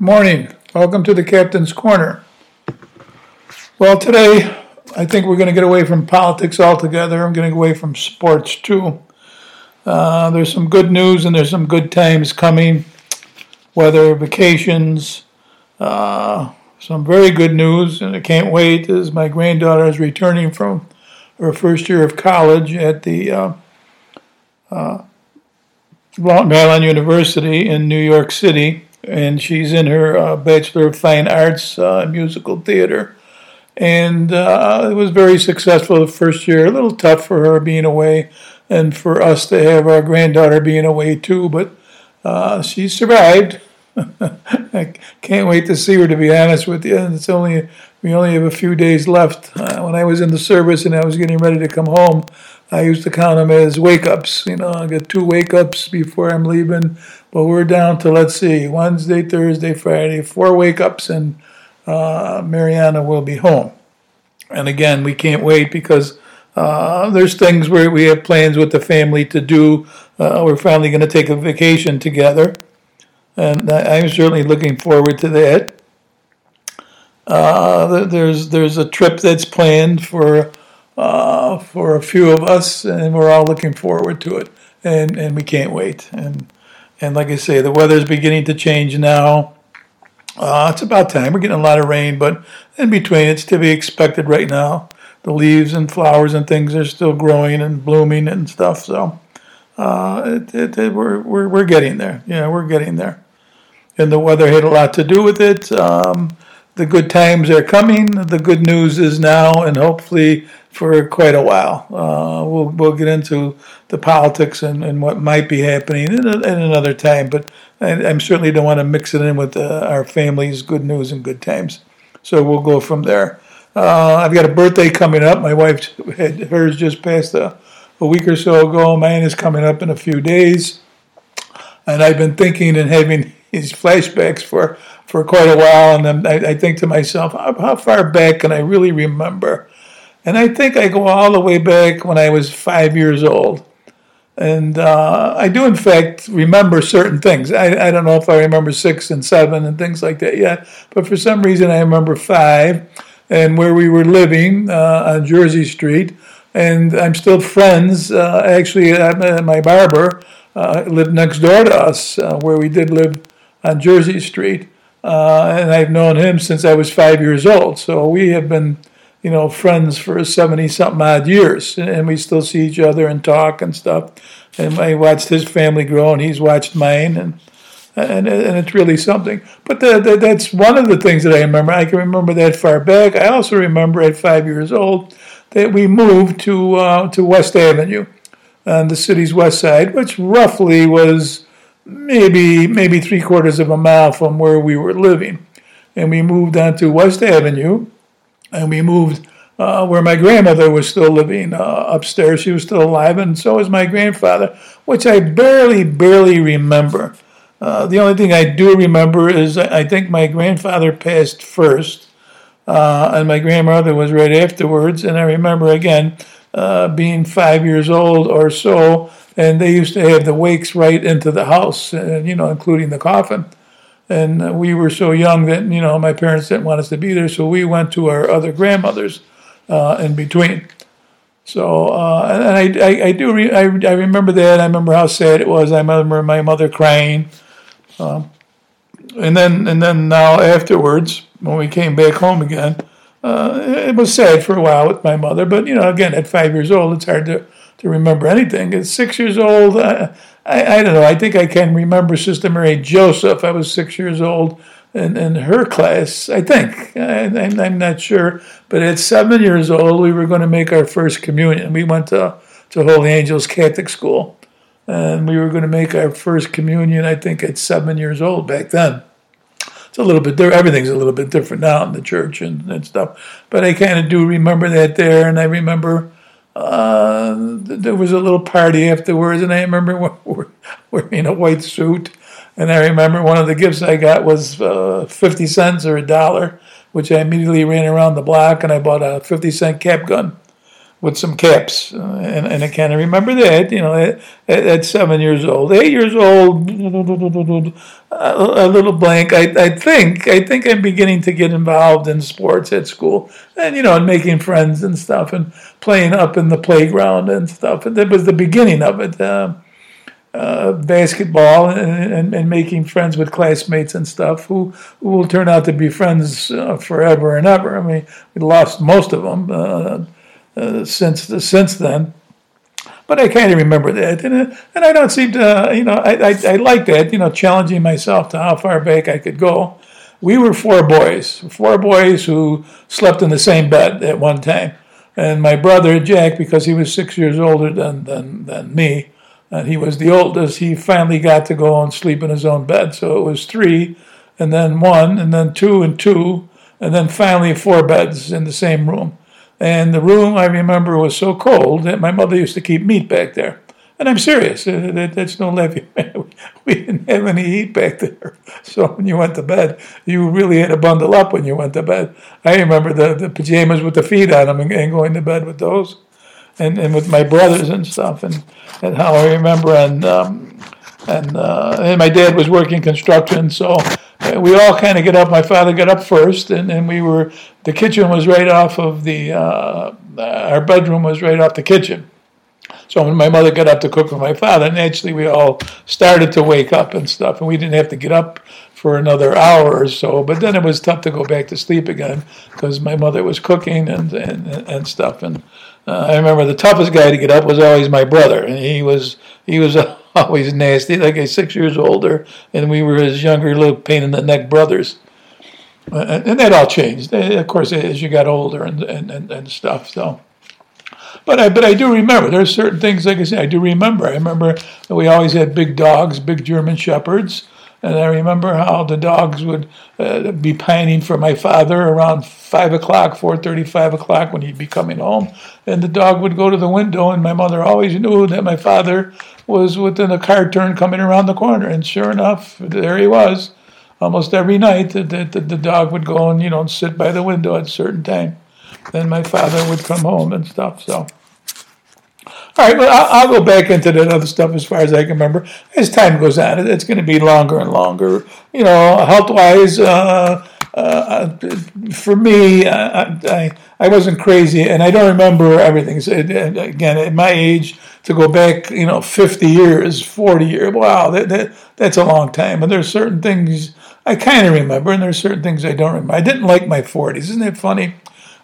Morning. Welcome to the Captain's Corner. Well, today I think we're going to get away from politics altogether. I'm getting away from sports too. There's some good news and there's some good times coming. Weather, vacations, some very good news, and I can't wait as my granddaughter is returning from her first year of college at the Maryland University in New York City. And she's in her Bachelor of Fine Arts musical theater. And it was very successful the first year. A little tough for her being away and for us to have our granddaughter being away too. But she survived. I can't wait to see her, to be honest with you. And we only have a few days left. When I was in the service and I was getting ready to come home, I used to count them as wake-ups. You know, I get two wake-ups before I'm leaving. But we're down to, let's see, Wednesday, Thursday, Friday, four wake-ups, and Mariana will be home. And again, we can't wait because there's things where we have plans with the family to do. We're finally going to take a vacation together. And I'm certainly looking forward to that. There's a trip that's planned for a few of us, and we're all looking forward to it, and we can't wait. And like I say, the weather's beginning to change now. It's about time. We're getting a lot of rain, but in between, it's to be expected right now. The leaves and flowers and things are still growing and blooming and stuff. So we're getting there. Yeah, we're getting there. And the weather had a lot to do with it. The good times are coming. The good news is now, and hopefully for quite a while. We'll get into the politics and what might be happening in another time, but I certainly don't want to mix it in with our family's good news and good times. So we'll go from there. I've got a birthday coming up. My wife had hers just passed a week or so ago. Mine is coming up in a few days. And I've been thinking and having these flashbacks for quite a while, and I think to myself, how far back can I really remember? And I think I go all the way back when I was 5 years old. And I do, in fact, remember certain things. I don't know if I remember 6 and 7 and things like that yet, but for some reason I remember 5 and where we were living on Jersey Street. And I'm still friends. Actually, my barber lived next door to us where we did live on Jersey Street. And I've known him since I was 5 years old. So we have been, you know, friends for 70-something odd years, and we still see each other and talk and stuff. And I watched his family grow, and he's watched mine, and it's really something. But that's one of the things that I remember. I can remember that far back. I also remember at 5 years old that we moved to West Avenue on the city's west side, which roughly was maybe 3/4 of a mile from where we were living. And we moved onto West Avenue. And we moved where my grandmother was still living upstairs. She was still alive, and so was my grandfather, which I barely remember. The only thing I do remember is I think my grandfather passed first, and my grandmother was right afterwards. And I remember, again, being 5 years old or so, and they used to have the wakes right into the house, you know, including the coffin. And we were so young that, you know, my parents didn't want us to be there, so we went to our other grandmothers in between. So, and I remember that. I remember how sad it was. I remember my mother crying. And then now afterwards, when we came back home again, it was sad for a while with my mother. But, you know, again, at 5 years old, it's hard to remember anything. At 6 years old, I don't know. I think I can remember Sister Mary Joseph. I was 6 years old in her class, I think. I'm not sure. But at 7 years old, we were going to make our first communion. We went to Holy Angels Catholic School, and we were going to make our first communion, I think, at 7 years old back then. It's a little bit different. Everything's a little bit different now in the church and stuff. But I kind of do remember that there, and I remember there was a little party afterwards, and I remember wearing a white suit. And I remember one of the gifts I got was 50 cents or $1, which I immediately ran around the block and I bought a 50-cent cap gun. with some caps, and I kind of remember that, you know, at 7 years old, 8 years old, a little blank. I think I'm beginning to get involved in sports at school, and you know, and making friends and stuff, and playing up in the playground and stuff. And that was the beginning of it, basketball, and making friends with classmates and stuff who will turn out to be friends forever and ever. I mean, we lost most of them. Since then, but I kind of remember that, and I don't seem to, you know, I like that, you know, challenging myself to how far back I could go. We were four boys who slept in the same bed at one time, and my brother Jack, because he was 6 years older than me, and he was the oldest, he finally got to go and sleep in his own bed. So it was three, and then one, and two, and then finally four beds in the same room. And the room, I remember, was so cold that my mother used to keep meat back there. And I'm serious. That's no levy. We didn't have any heat back there. So when you went to bed, you really had to bundle up when you went to bed. I remember the pajamas with the feet on them and going to bed with those and with my brothers and stuff and how I remember. And my dad was working construction, so we all kind of get up. My father got up first, and we were, the kitchen was right off of the, our bedroom was right off the kitchen. So when my mother got up to cook for my father, naturally we all started to wake up and stuff, and we didn't have to get up for another hour or so, but then it was tough to go back to sleep again because my mother was cooking and stuff, and I remember the toughest guy to get up was always my brother, and he was always nasty, like I was 6 years older, and we were his younger little pain-in-the-neck brothers. And that all changed, of course, as you got older and stuff. So, but I do remember. There are certain things, like I said, I do remember. I remember that we always had big dogs, big German shepherds, and I remember how the dogs would be pining for my father around 5 o'clock, 4:30, 5 o'clock when he'd be coming home. And the dog would go to the window, and my mother always knew that my father was within a car turn coming around the corner. And sure enough, there he was. Almost every night the dog would go and, you know, sit by the window at a certain time. Then my father would come home and stuff, so. All right, well, I'll go back into that other stuff as far as I can remember. As time goes on, it's going to be longer and longer. You know, health-wise, for me, I wasn't crazy, and I don't remember everything. So, again, at my age, to go back, you know, 50 years, 40 years, wow, that's a long time. And there's certain things I kind of remember, and there's certain things I don't remember. I didn't like my 40s. Isn't that funny?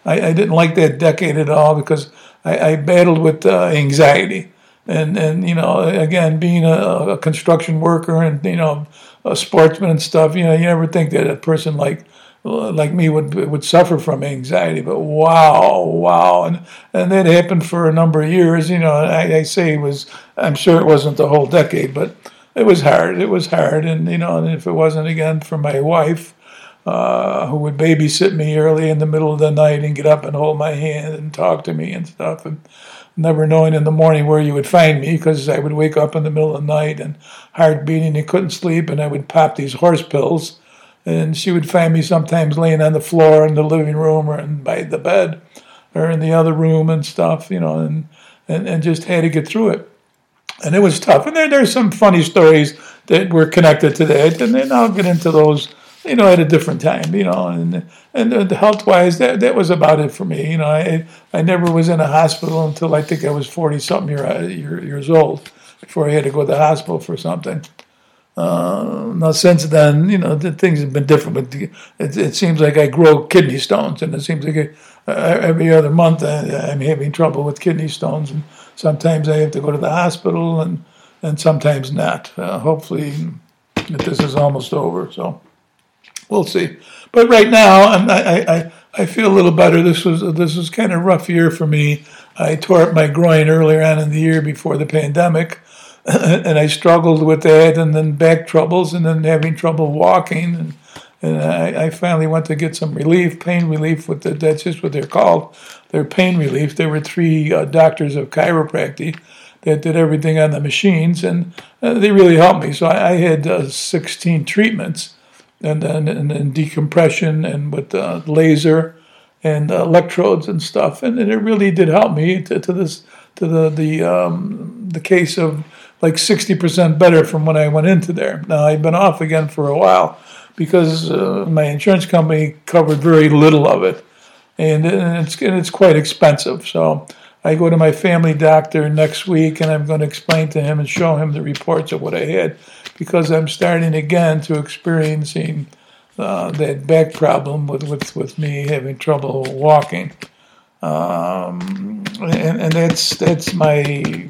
I didn't like that decade at all because I battled with anxiety, and you know, again, being a construction worker and, you know, a sportsman and stuff, you know, you never think that a person like me would suffer from anxiety, but wow, and that happened for a number of years. You know, I say it was, I'm sure it wasn't the whole decade, but it was hard, and you know, and if it wasn't again for my wife, who would babysit me early in the middle of the night and get up and hold my hand and talk to me and stuff, and never knowing in the morning where you would find me because I would wake up in the middle of the night and heart beating and couldn't sleep, and I would pop these horse pills, and she would find me sometimes laying on the floor in the living room or by the bed or in the other room and stuff, you know, and just had to get through it. And it was tough. And there's some funny stories that were connected to that, and then I'll get into those, you know, at a different time, you know, and health-wise, that was about it for me. You know, I never was in a hospital until I think I was 40-something years old before I had to go to the hospital for something. Now, since then, you know, the things have been different, but it seems like I grow kidney stones, and it seems like every other month I'm having trouble with kidney stones, and sometimes I have to go to the hospital, and sometimes not. Hopefully, this is almost over, so. We'll see, but right now I feel a little better. This was kind of a rough year for me. I tore up my groin earlier on in the year before the pandemic, and I struggled with that, and then back troubles, and then having trouble walking, and I finally went to get some relief, pain relief. That's just what they're called, their pain relief. There were three doctors of chiropractic that did everything on the machines, and they really helped me. So I had 16 treatments. And then decompression and with laser and electrodes and stuff, and it really did help me to the case of like 60% better from when I went into there. Now I've been off again for a while because my insurance company covered very little of it, and it's quite expensive. So I go to my family doctor next week, and I'm going to explain to him and show him the reports of what I had, because I'm starting again to experiencing that back problem with me having trouble walking, and that's my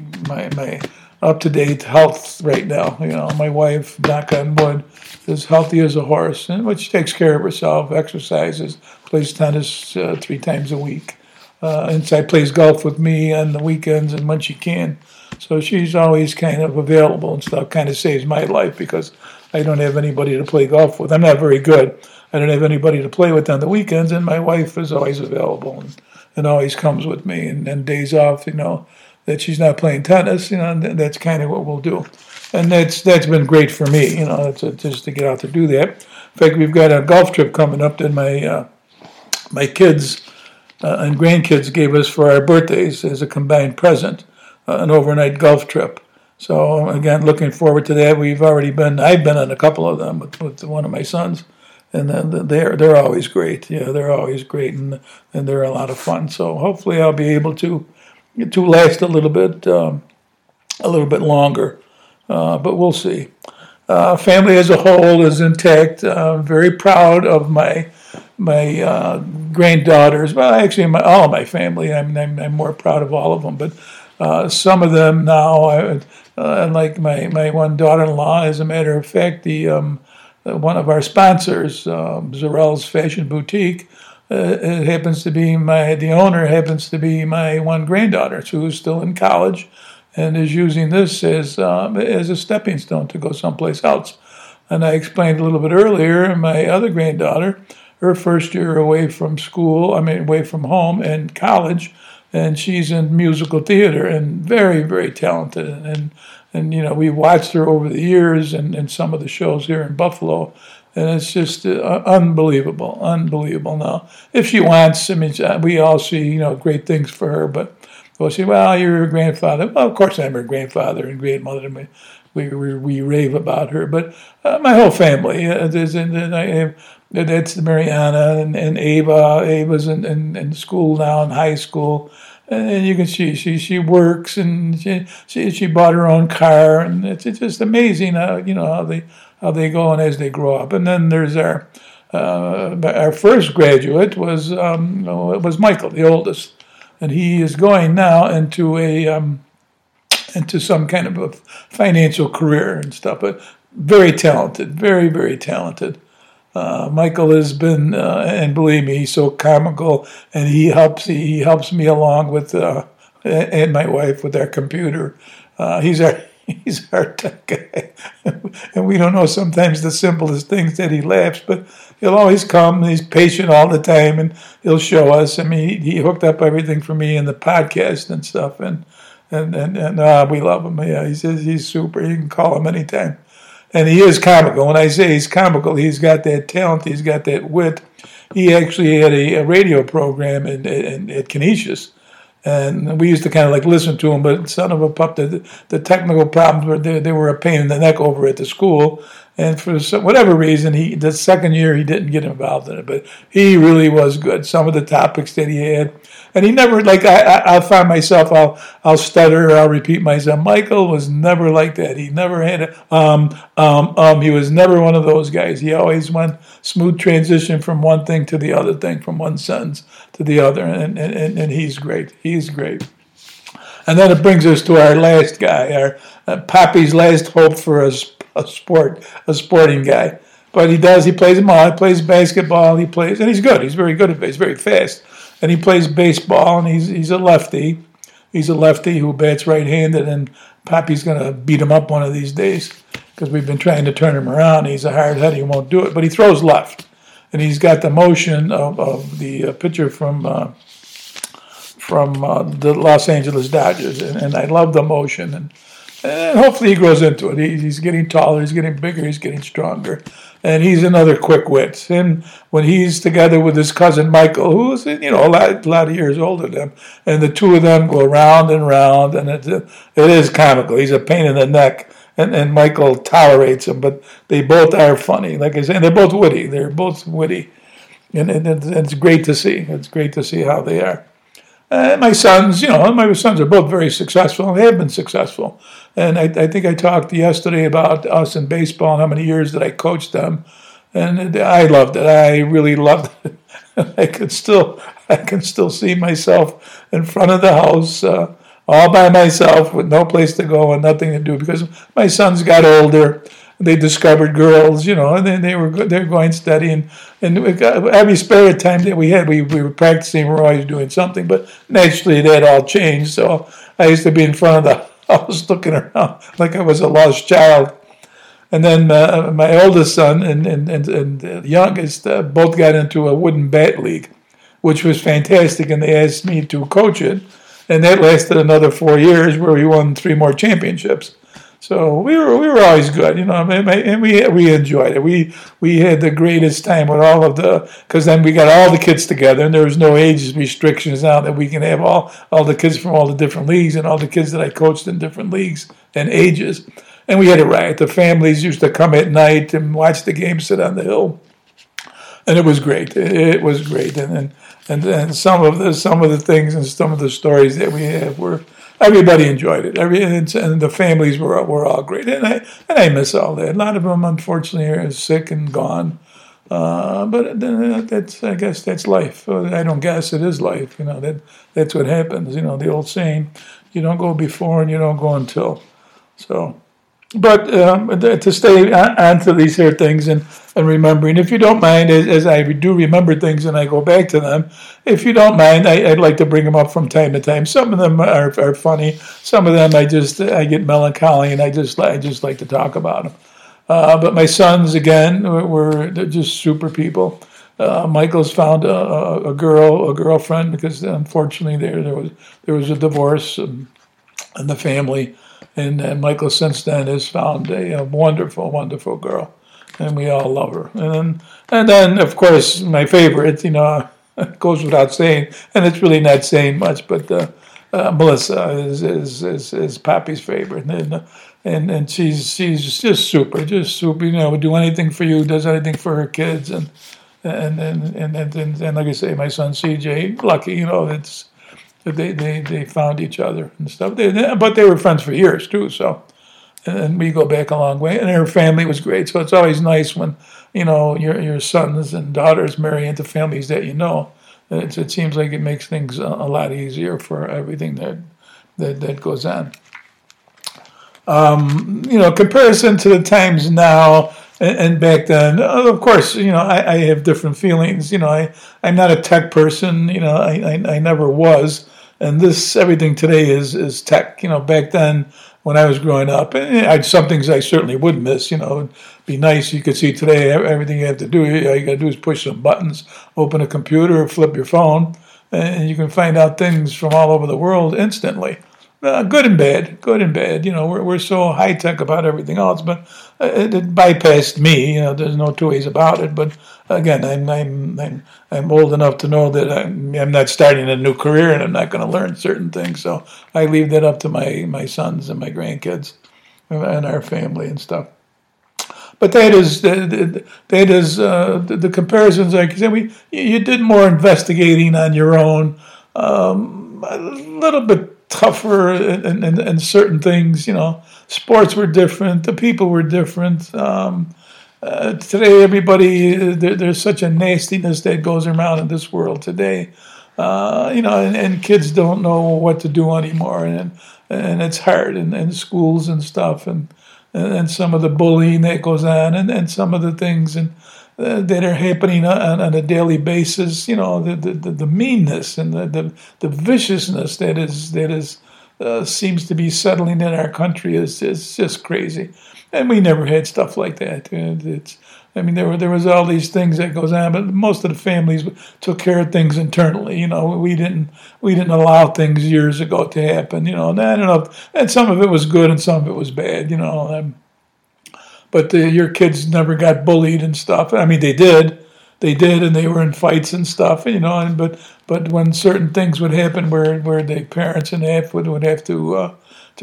up-to-date health right now. You know, my wife, knock on wood, is healthy as a horse, and which takes care of herself, exercises, plays tennis 3 times a week, and so plays golf with me on the weekends and when she can. So she's always kind of available and stuff. Kind of saves my life because I don't have anybody to play golf with. I'm not very good. I don't have anybody to play with on the weekends, and my wife is always available and always comes with me. And days off, you know, that she's not playing tennis, you know, that's kind of what we'll do. And that's been great for me, you know, just to get out to do that. In fact, we've got a golf trip coming up that my kids and grandkids gave us for our birthdays as a combined present, an overnight golf trip. So again, looking forward to that. I've been on a couple of them with one of my sons, and they're always great. Yeah, they're always great, and they're a lot of fun. So hopefully I'll be able to last a little bit longer, but we'll see. Family as a whole is intact. I'm very proud of my granddaughters. Well, actually, all of my family. I'm more proud of all of them, but some of them now, like my one daughter-in-law, as a matter of fact, one of our sponsors, Zarell's Fashion Boutique, the owner happens to be my one granddaughter, who is still in college and is using this as a stepping stone to go someplace else. And I explained a little bit earlier, my other granddaughter, her first year away from home and college, and she's in musical theater and very, very talented. And you know, we watched her over the years and some of the shows here in Buffalo, and it's just unbelievable. Now, if she wants, I mean, we all see, you know, great things for her, but we'll say, well, you're her grandfather. Well, of course I'm her grandfather and grandmother, and we rave about her. But my whole family, that's Mariana and Ava. Ava's in school now, in high school, and you can see she works, and she bought her own car, and it's just amazing how, you know, how they go and as they grow up. And then there's our first graduate was Michael, the oldest, and he is going now into some kind of a financial career and stuff. But very talented, very, very talented. Michael has been, and believe me, he's so comical, and he helps me along with and my wife with our computer. He's our tech guy, and we don't know sometimes the simplest things that he laughs, but he'll always come. He's patient all the time, and he'll show us. I mean, he hooked up everything for me in the podcast and stuff, and we love him. Yeah, he says he's super. You can call him anytime. And he is comical. When I say he's comical, he's got that talent. He's got that wit. He actually had a radio program at Canisius, and we used to kind of like listen to him. But son of a pup, the technical problems were a pain in the neck over at the school. And for whatever reason, the second year he didn't get involved in it. But he really was good. Some of the topics that he had, and he never like I'll find myself I'll stutter, I'll repeat myself. Michael was never like that. He never had he was never one of those guys. He always went smooth transition from one thing to the other thing, from one sentence to the other, and he's great. He's great. And then it brings us to our last guy, our Poppy's last hope for a sporting guy. But he plays them all. He plays basketball, and he's good. He's very good at he's very fast. And he plays baseball, and he's a lefty. He's a lefty who bats right-handed, and Poppy's going to beat him up one of these days because we've been trying to turn him around. He's a hard head. He won't do it, but he throws left. And he's got the motion of the pitcher from the Los Angeles Dodgers, and I love the motion. And hopefully he grows into it. He's getting taller, he's getting bigger, he's getting stronger. and he's another quick wit. And when he's together with his cousin Michael, who's a lot of years older than him, and the two of them go round and round, and it is comical. He's a pain in the neck, and Michael tolerates him, but they both are funny. Like I said, they're both witty. And it's great to see. It's great to see how they are. My sons are both very successful, and they have been successful. And I think I talked yesterday about us in baseball and how many years that I coached them. And I loved it. I really loved it. I can still see myself in front of the house all by myself with no place to go and nothing to do, because my sons got older. They discovered girls, and then they were going steady, and every spare time that we had, we were practicing. We were always doing something, but naturally that all changed. So I used to be in front of the house looking around like I was a lost child. And then my oldest son and the youngest both got into a wooden bat league, which was fantastic, and they asked me to coach it, and that lasted another 4 years, where we won 3 more championships. So we were always good, and we enjoyed it. We had the greatest time with all of because then we got all the kids together, and there was no age restrictions now, that we can have all the kids from all the different leagues, and all the kids that I coached in different leagues and ages. And we had it right. The families used to come at night and watch the game, sit on the hill. And it was great. It was great. And some of the things and some of the stories that we have were... Everybody enjoyed it. And the families were all great. And I miss all that. A lot of them, unfortunately, are sick and gone. But I guess that's life. I don't guess, it is life. That's what happens. The old saying, you don't go before and you don't go until. So, but to stay on to these here things and remembering, if you don't mind, as I do remember things and I go back to them, if you don't mind, I'd like to bring them up from time to time. Some of them are funny. Some of them I get melancholy, and I just like to talk about them. But my sons, again, were just super people. Michael's found a girlfriend, because unfortunately there was a divorce in the family. And Michael, since then, has found a wonderful, wonderful girl, and we all love her. And then, of course, my favorite, it goes without saying, and it's really not saying much, but Melissa is Poppy's favorite, and she's just super. Would do anything for you, does anything for her kids, and like I say, my son CJ, lucky, it's. They found each other and stuff. But they were friends for years, too, so. And we go back a long way. And her family was great, so it's always nice when, your sons and daughters marry into families that you know. It seems like it makes things a lot easier for everything that goes on. Comparison to the times now and back then, of course, I have different feelings. I'm not a tech person. I never was. And everything today is tech. Back then, when I was growing up, some things I certainly would miss. It'd be nice. You could see today everything you have to do. All you got to do is push some buttons, open a computer, flip your phone, and you can find out things from all over the world instantly. Good and bad. We're so high tech about everything else, but it bypassed me. There's no two ways about it. But again, I'm old enough to know that I'm not starting a new career, and I'm not going to learn certain things. So I leave that up to my sons and my grandkids, and our family and stuff. But that is the comparisons. Like I said, you did more investigating on your own, a little bit tougher and certain things, Sports were different. The people were different. Today, everybody, there's such a nastiness that goes around in this world today. And kids don't know what to do anymore, and it's hard, and schools and stuff, and some of the bullying that goes on, and some of the things that are happening on a daily basis, the meanness and the viciousness that seems to be settling in our country is just crazy, and we never had stuff like that. There was all these things that goes on, but most of the families took care of things internally. We didn't allow things years ago to happen. And I don't know, and some of it was good and some of it was bad. but your kids never got bullied and stuff. I mean, they did, and they were in fights and stuff, you know. And but when certain things would happen, where the parents and half would have to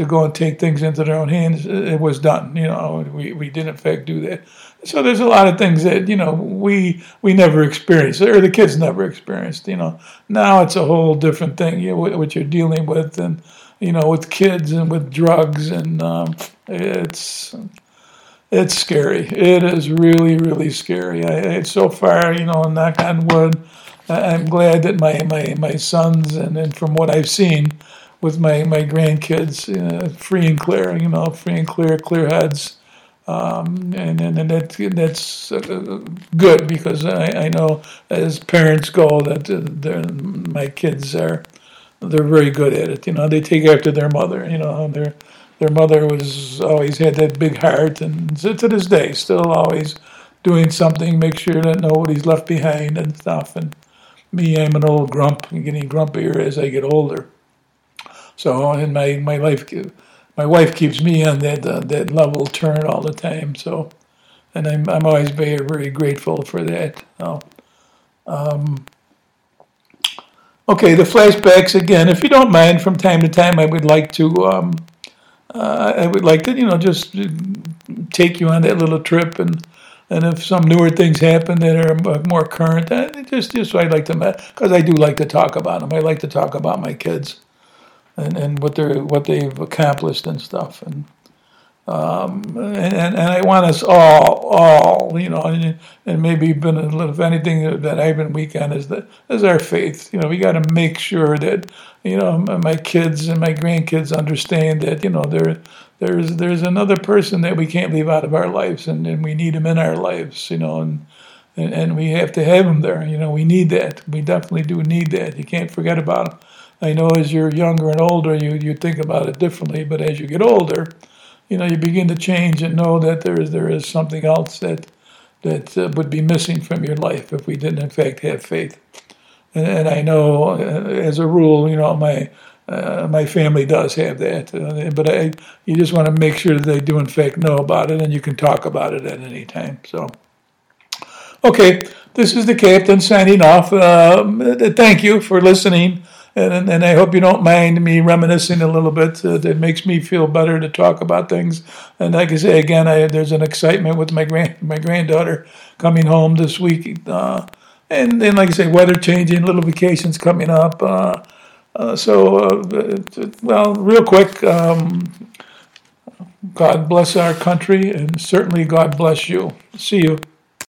go and take things into their own hands, it was done. You know, we did in fact do that. So there's a lot of things that, you know, we never experienced, or the kids never experienced. You know, now it's a whole different thing, you know, what you're dealing with, and you know, with kids and with drugs, and it's scary. It is really, really scary. So far, you know, knock on wood, I'm glad that my sons and from what I've seen with my grandkids, free and clear, you know, clear heads. And that's good, because I know as parents go that my kids they're very good at it. You know, they take after their mother. You know, their mother was always had that big heart, and to this day still always doing something, make sure that nobody's left behind and stuff. And me, I'm an old grump, and getting grumpier as I get older. So, and my wife keeps me on that level turn all the time. So, and I'm always very, very grateful for that. Okay, the flashbacks again. If you don't mind, from time to time, I would like to, you know, just take you on that little trip, and if some newer things happen that are more current, just I'd like to, because I do like to talk about them. I like to talk about my kids. And what they've accomplished and stuff, and I want us all, you know, and maybe been a little, if anything that I've been weak on is our faith. You know, we got to make sure that, you know, my kids and my grandkids understand that, you know, there's another person that we can't leave out of our lives, and we need him in our lives, you know, and we have to have him there. You know, we need that. We definitely do need that. You can't forget about him. I know as you're younger and older, you think about it differently, but as you get older, you know, you begin to change and know that there is something else that would be missing from your life if we didn't in fact have faith. And I know, as a rule, you know, my family does have that, but you just want to make sure that they do in fact know about it, and you can talk about it at any time. So, okay, this is the captain signing off. Thank you for listening. And I hope you don't mind me reminiscing a little bit. That makes me feel better to talk about things. And like I say again, there's an excitement with my granddaughter coming home this week. And then, like I say, weather changing, little vacations coming up. So, real quick, God bless our country, and certainly God bless you. See you.